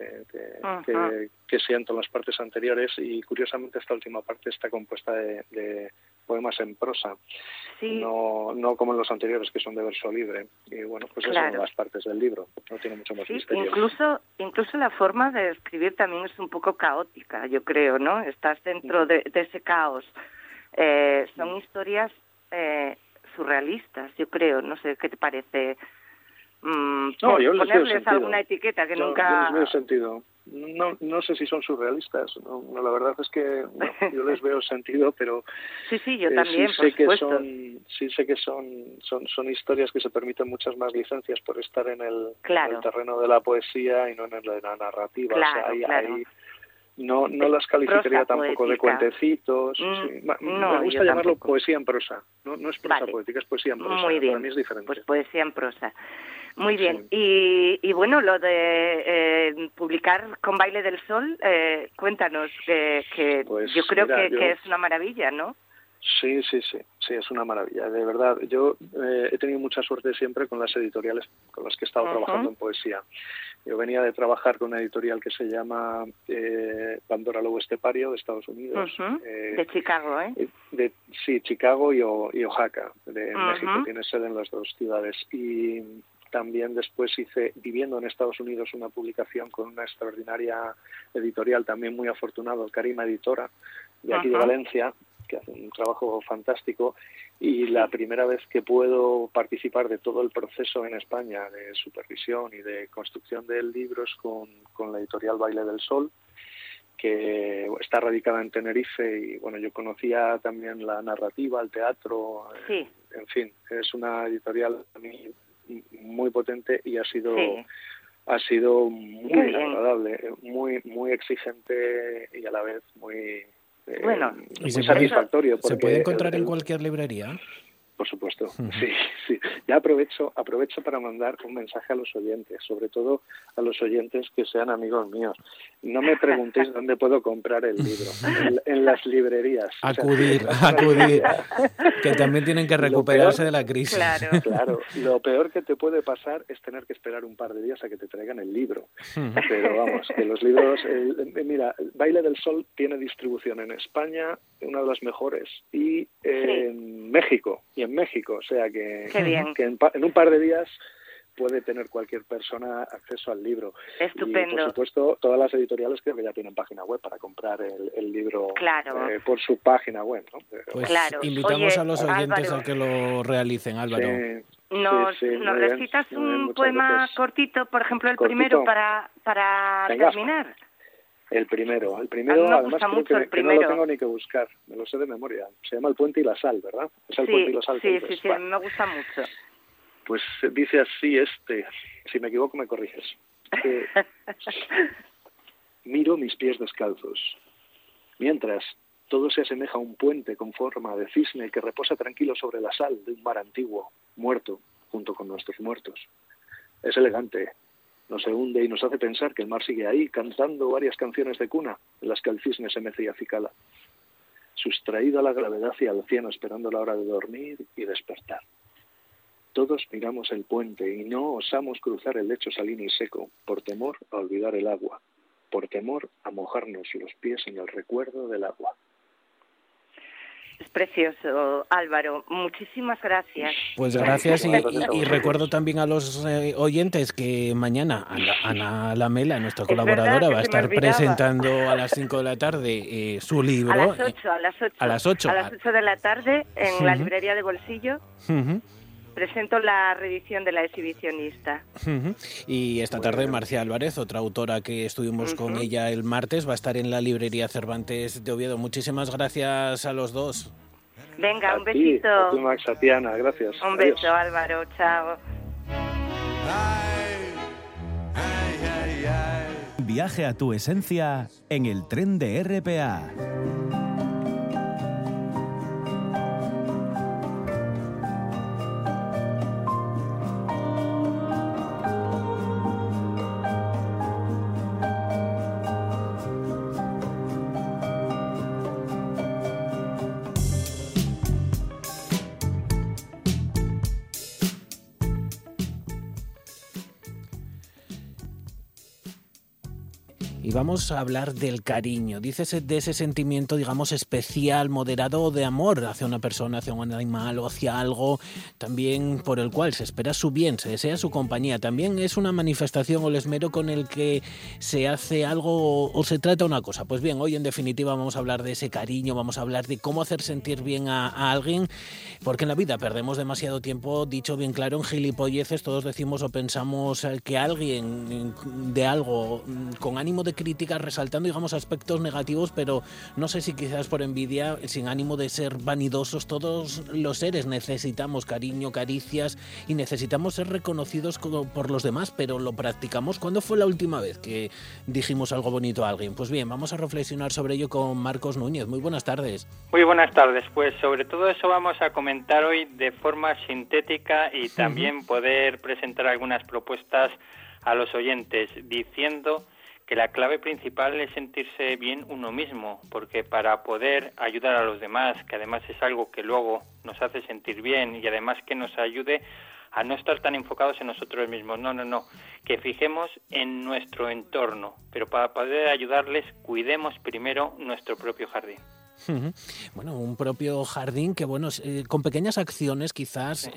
que siento en las partes anteriores. Y curiosamente esta última parte está compuesta de poemas en prosa, sí, no como en los anteriores, que son de verso libre. Y bueno, pues claro, es una de las partes del libro, no tiene mucho más, sí, misterio. Incluso la forma de escribir también es un poco caótica, yo creo, ¿no? Estás dentro de ese caos. Son historias surrealistas, yo creo. No sé qué te parece. No, yo les veo sentido. Alguna etiqueta que yo, nunca... Yo les veo sentido. No sé si son surrealistas. No, la verdad es que yo les veo sentido, pero... Sí, yo también, sí, por supuesto. Sé que son historias que se permiten muchas más licencias por estar en el, claro, en el terreno de la poesía y no en el de la narrativa. Claro, o sea, ahí No las calificaría tampoco poética, de cuentecitos. Sí. Me gusta llamarlo tampoco poesía en prosa. No es prosa, vale, poética, es poesía en prosa. Muy bien. Para mí es diferente. Pues poesía en prosa. Muy, sí, bien. Y bueno, lo de publicar con Baile del Sol, cuéntanos, que pues, yo creo que es una maravilla, ¿no? Sí, es una maravilla, de verdad. Yo he tenido mucha suerte siempre con las editoriales con las que he estado trabajando en poesía. Yo venía de trabajar con una editorial que se llama Pandora Lobo Estepario, de Estados Unidos. De Chicago, ¿eh? Sí, Chicago y Oaxaca, de México. Tiene sede en las dos ciudades. Y también después hice, viviendo en Estados Unidos, una publicación con una extraordinaria editorial, también muy afortunado, Karima Editora, de aquí de Valencia, que hace un trabajo fantástico, y la primera vez que puedo participar de todo el proceso en España de supervisión y de construcción del libro es con la editorial Baile del Sol, que está radicada en Tenerife. Y bueno, yo conocía también la narrativa, el teatro, en fin, es una editorial muy potente y ha sido muy agradable, muy exigente y a la vez muy... Bueno, y muy satisfactorio. ¿Se puede encontrar en cualquier librería? Por supuesto, sí. Ya aprovecho para mandar un mensaje a los oyentes, sobre todo a los oyentes que sean amigos míos. No me preguntéis dónde puedo comprar el libro, en las librerías. Acudir, que también tienen que recuperarse de la crisis. Claro, lo peor que te puede pasar es tener que esperar un par de días a que te traigan el libro. Pero vamos, que los libros... mira, Baile del Sol tiene distribución en España, una de las mejores, y en México, o sea que en un par de días puede tener cualquier persona acceso al libro. Estupendo. Y por supuesto, todas las editoriales creo que ya tienen página web para comprar el libro, claro, por su página web, ¿no? Pues claro. Invitamos a los oyentes, Álvaro, a que lo realicen, Álvaro. ¿Nos recitas un poema cortito, por ejemplo, el cortito, primero, para terminar? El primero, además creo que no lo tengo ni que buscar, me lo sé de memoria. Se llama El puente y la sal, ¿verdad? Es El puente y la sal. Sí, me gusta mucho. Pues dice así si me equivoco me corriges. Miro mis pies descalzos. Mientras, todo se asemeja a un puente con forma de cisne que reposa tranquilo sobre la sal de un mar antiguo, muerto, junto con nuestros muertos. Es elegante, nos hunde y nos hace pensar que el mar sigue ahí, cantando varias canciones de cuna, en las que el cisne se mece y acicala, sustraído a la gravedad y al cielo, esperando la hora de dormir y despertar. Todos miramos el puente y no osamos cruzar el lecho salino y seco, por temor a olvidar el agua, por temor a mojarnos los pies en el recuerdo del agua. Es precioso, Álvaro. Muchísimas gracias. Pues gracias y recuerdo también a los oyentes que mañana Ana Lamela, nuestra colaboradora, va a estar presentando a las 5 de la tarde su libro. A las 8 de la tarde en la librería de bolsillo. Uh-huh. Presento la reedición de La Exhibicionista. Uh-huh. Y esta tarde Marcia Álvarez, otra autora que estuvimos con ella el martes, va a estar en la librería Cervantes de Oviedo. Muchísimas gracias a los dos. Venga, un besito. A ti, Max, a ti, Ana, gracias. Un beso, Álvaro, chao. Viaje a tu esencia en el tren de RPA. Vamos a hablar del cariño, dices, de ese sentimiento, digamos, especial, moderado de amor hacia una persona, hacia un animal o hacia algo también por el cual se espera su bien, se desea su compañía. También es una manifestación o el esmero con el que se hace algo o se trata una cosa. Pues bien, hoy en definitiva vamos a hablar de ese cariño, vamos a hablar de cómo hacer sentir bien a alguien, porque en la vida perdemos demasiado tiempo, dicho bien claro, en gilipolleces. Todos decimos o pensamos que alguien de algo con ánimo de críticas, resaltando, digamos, aspectos negativos, pero no sé si quizás por envidia, sin ánimo de ser vanidosos, todos los seres necesitamos cariño, caricias y necesitamos ser reconocidos por los demás, pero lo practicamos. ¿Cuándo fue la última vez que dijimos algo bonito a alguien? Pues bien, vamos a reflexionar sobre ello con Marcos Núñez. Muy buenas tardes. Muy buenas tardes. Pues sobre todo eso vamos a comentar hoy de forma sintética y también poder presentar algunas propuestas a los oyentes, diciendo que la clave principal es sentirse bien uno mismo, porque para poder ayudar a los demás, que además es algo que luego nos hace sentir bien y además que nos ayude a no estar tan enfocados en nosotros mismos, no, que fijemos en nuestro entorno, pero para poder ayudarles cuidemos primero nuestro propio jardín. Bueno, un propio jardín que, bueno, con pequeñas acciones quizás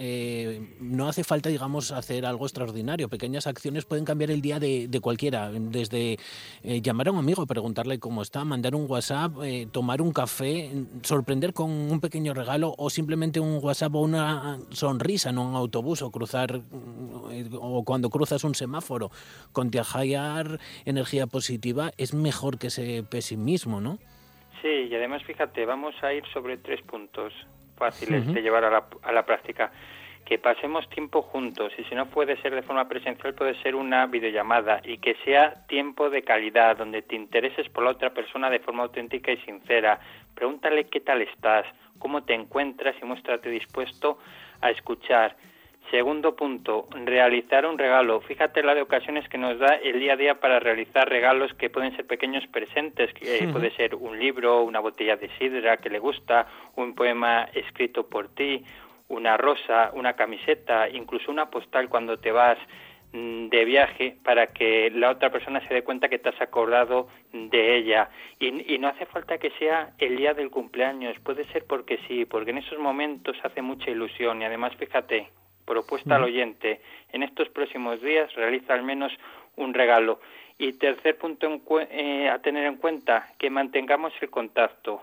no hace falta, digamos, hacer algo extraordinario. Pequeñas acciones pueden cambiar el día de cualquiera, desde llamar a un amigo, preguntarle cómo está, mandar un WhatsApp, tomar un café, sorprender con un pequeño regalo o simplemente un WhatsApp o una sonrisa en un autobús o cruzar o cuando cruzas un semáforo. Contagiar energía positiva es mejor que ese pesimismo, ¿no? Sí, y además, fíjate, vamos a ir sobre 3 puntos fáciles de llevar a la práctica. Que pasemos tiempo juntos, y si no puede ser de forma presencial, puede ser una videollamada, y que sea tiempo de calidad, donde te intereses por la otra persona de forma auténtica y sincera. Pregúntale qué tal estás, cómo te encuentras y muéstrate dispuesto a escuchar. Segundo punto, realizar un regalo. Fíjate la de ocasiones que nos da el día a día para realizar regalos que pueden ser pequeños presentes, que puede ser un libro, una botella de sidra que le gusta, un poema escrito por ti, una rosa, una camiseta, incluso una postal cuando te vas de viaje, para que la otra persona se dé cuenta que te has acordado de ella. Y no hace falta que sea el día del cumpleaños, puede ser porque sí, porque en esos momentos hace mucha ilusión. Y además, fíjate, propuesta al oyente, en estos próximos días realiza al menos un regalo. Y tercer punto a tener en cuenta, que mantengamos el contacto,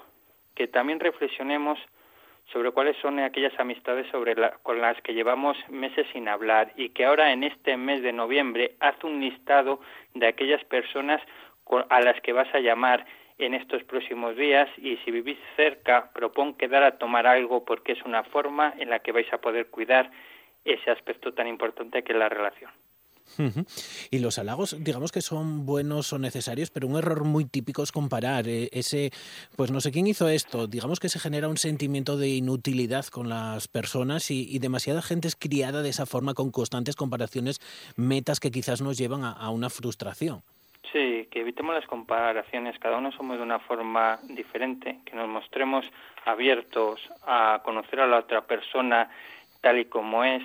que también reflexionemos sobre cuáles son aquellas amistades con las que llevamos meses sin hablar, y que ahora en este mes de noviembre haz un listado de aquellas personas a las que vas a llamar en estos próximos días, y si vivís cerca, propón quedar a tomar algo, porque es una forma en la que vais a poder cuidar ese aspecto tan importante que es la relación. Y los halagos, digamos que son buenos, son necesarios, pero un error muy típico es comparar ese, pues no sé quién hizo esto, digamos que se genera un sentimiento de inutilidad con las personas y demasiada gente es criada de esa forma con constantes comparaciones, metas que quizás nos llevan a una frustración. Sí, que evitemos las comparaciones, cada uno somos de una forma diferente, que nos mostremos abiertos a conocer a la otra persona tal y como es,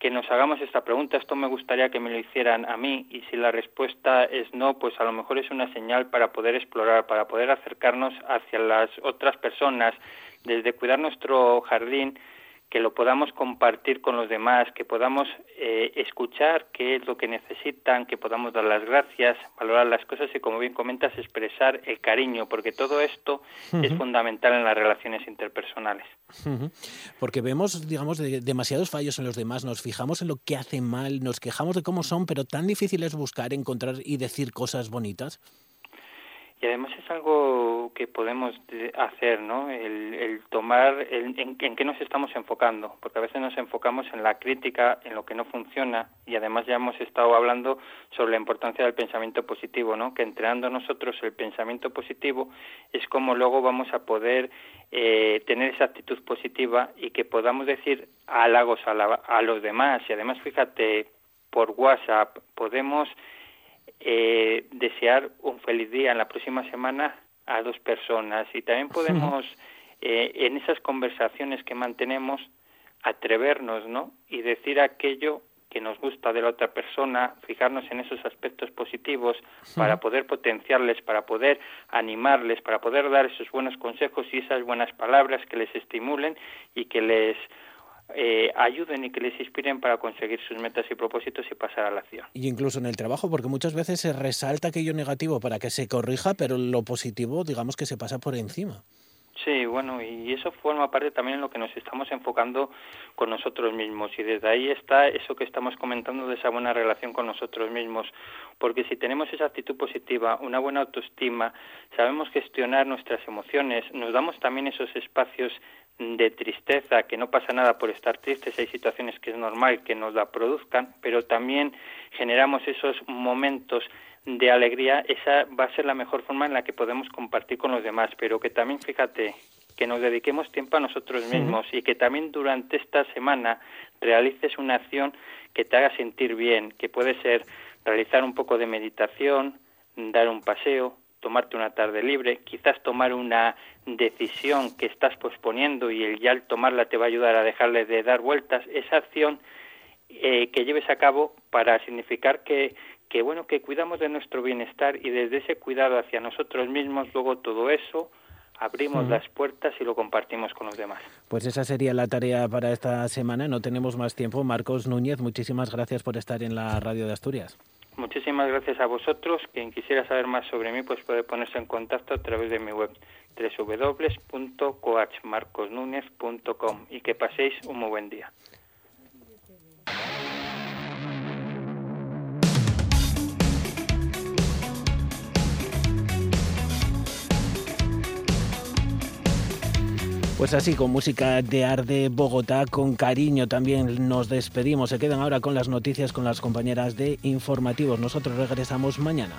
que nos hagamos esta pregunta, esto me gustaría que me lo hicieran a mí, y si la respuesta es no, pues a lo mejor es una señal para poder explorar, para poder acercarnos hacia las otras personas, desde cuidar nuestro jardín, que lo podamos compartir con los demás, que podamos escuchar qué es lo que necesitan, que podamos dar las gracias, valorar las cosas y, como bien comentas, expresar el cariño, porque todo esto es fundamental en las relaciones interpersonales. Porque vemos, digamos, demasiados fallos en los demás, nos fijamos en lo que hacen mal, nos quejamos de cómo son, pero tan difícil es buscar, encontrar y decir cosas bonitas. Y además es algo que podemos hacer, ¿no? El tomar en qué nos estamos enfocando, porque a veces nos enfocamos en la crítica, en lo que no funciona, y además ya hemos estado hablando sobre la importancia del pensamiento positivo, ¿no? Que entrenando nosotros el pensamiento positivo es como luego vamos a poder tener esa actitud positiva y que podamos decir halagos a los demás. Y además, fíjate, por WhatsApp podemos desear un feliz día en la próxima semana a dos personas, y también podemos en esas conversaciones que mantenemos atrevernos, ¿no? Y decir aquello que nos gusta de la otra persona, fijarnos en esos aspectos positivos para poder potenciarles, para poder animarles, para poder dar esos buenos consejos y esas buenas palabras que les estimulen y que les ayuden y que les inspiren para conseguir sus metas y propósitos y pasar a la acción. Y incluso en el trabajo, porque muchas veces se resalta aquello negativo para que se corrija, pero lo positivo, digamos que se pasa por encima. Sí, bueno, y eso forma parte también en lo que nos estamos enfocando con nosotros mismos, y desde ahí está eso que estamos comentando de esa buena relación con nosotros mismos, porque si tenemos esa actitud positiva, una buena autoestima, sabemos gestionar nuestras emociones, nos damos también esos espacios de tristeza, que no pasa nada por estar tristes, hay situaciones que es normal que nos la produzcan, pero también generamos esos momentos de alegría, esa va a ser la mejor forma en la que podemos compartir con los demás, pero que también, fíjate, que nos dediquemos tiempo a nosotros mismos y que también durante esta semana realices una acción que te haga sentir bien, que puede ser realizar un poco de meditación, dar un paseo, tomarte una tarde libre, quizás tomar una decisión que estás posponiendo y el ya al tomarla te va a ayudar a dejarle de dar vueltas, esa acción que lleves a cabo para significar que bueno, que cuidamos de nuestro bienestar, y desde ese cuidado hacia nosotros mismos luego todo eso abrimos las puertas y lo compartimos con los demás. Pues esa sería la tarea para esta semana, no tenemos más tiempo. Marcos Núñez, muchísimas gracias por estar en la Radio de Asturias. Muchísimas gracias a vosotros. Quien quisiera saber más sobre mí, pues puede ponerse en contacto a través de mi web www.coachmarcosnunez.com, y que paséis un muy buen día. Pues así, con música de Arde Bogotá, con cariño también nos despedimos. Se quedan ahora con las noticias con las compañeras de Informativos. Nosotros regresamos mañana.